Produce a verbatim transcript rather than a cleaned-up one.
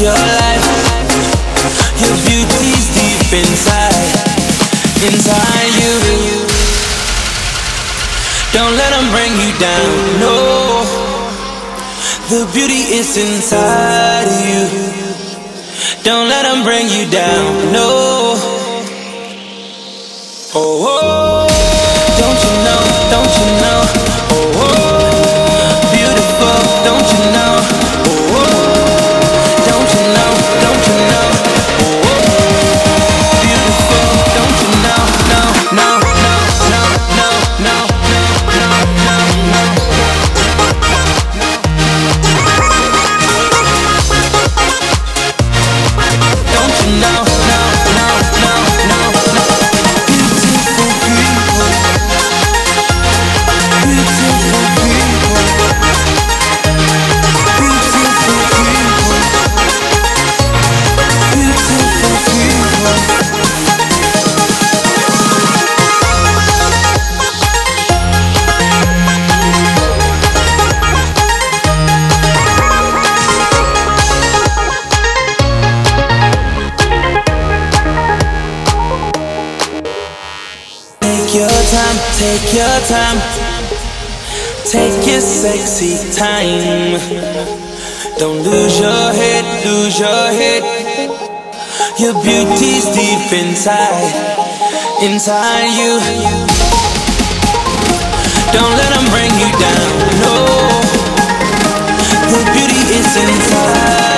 Your life, your beauty's deep inside, inside you. Don't let them bring you down, no. The beauty is inside you. Don't let them bring you down, no. Oh, oh. Don't you know, don't you know. Oh, oh. Beautiful, don't you know. Take your time, take your sexy time. Don't lose your head, lose your head. Your beauty's deep inside, inside you. Don't let them bring you down, no. The beauty is inside.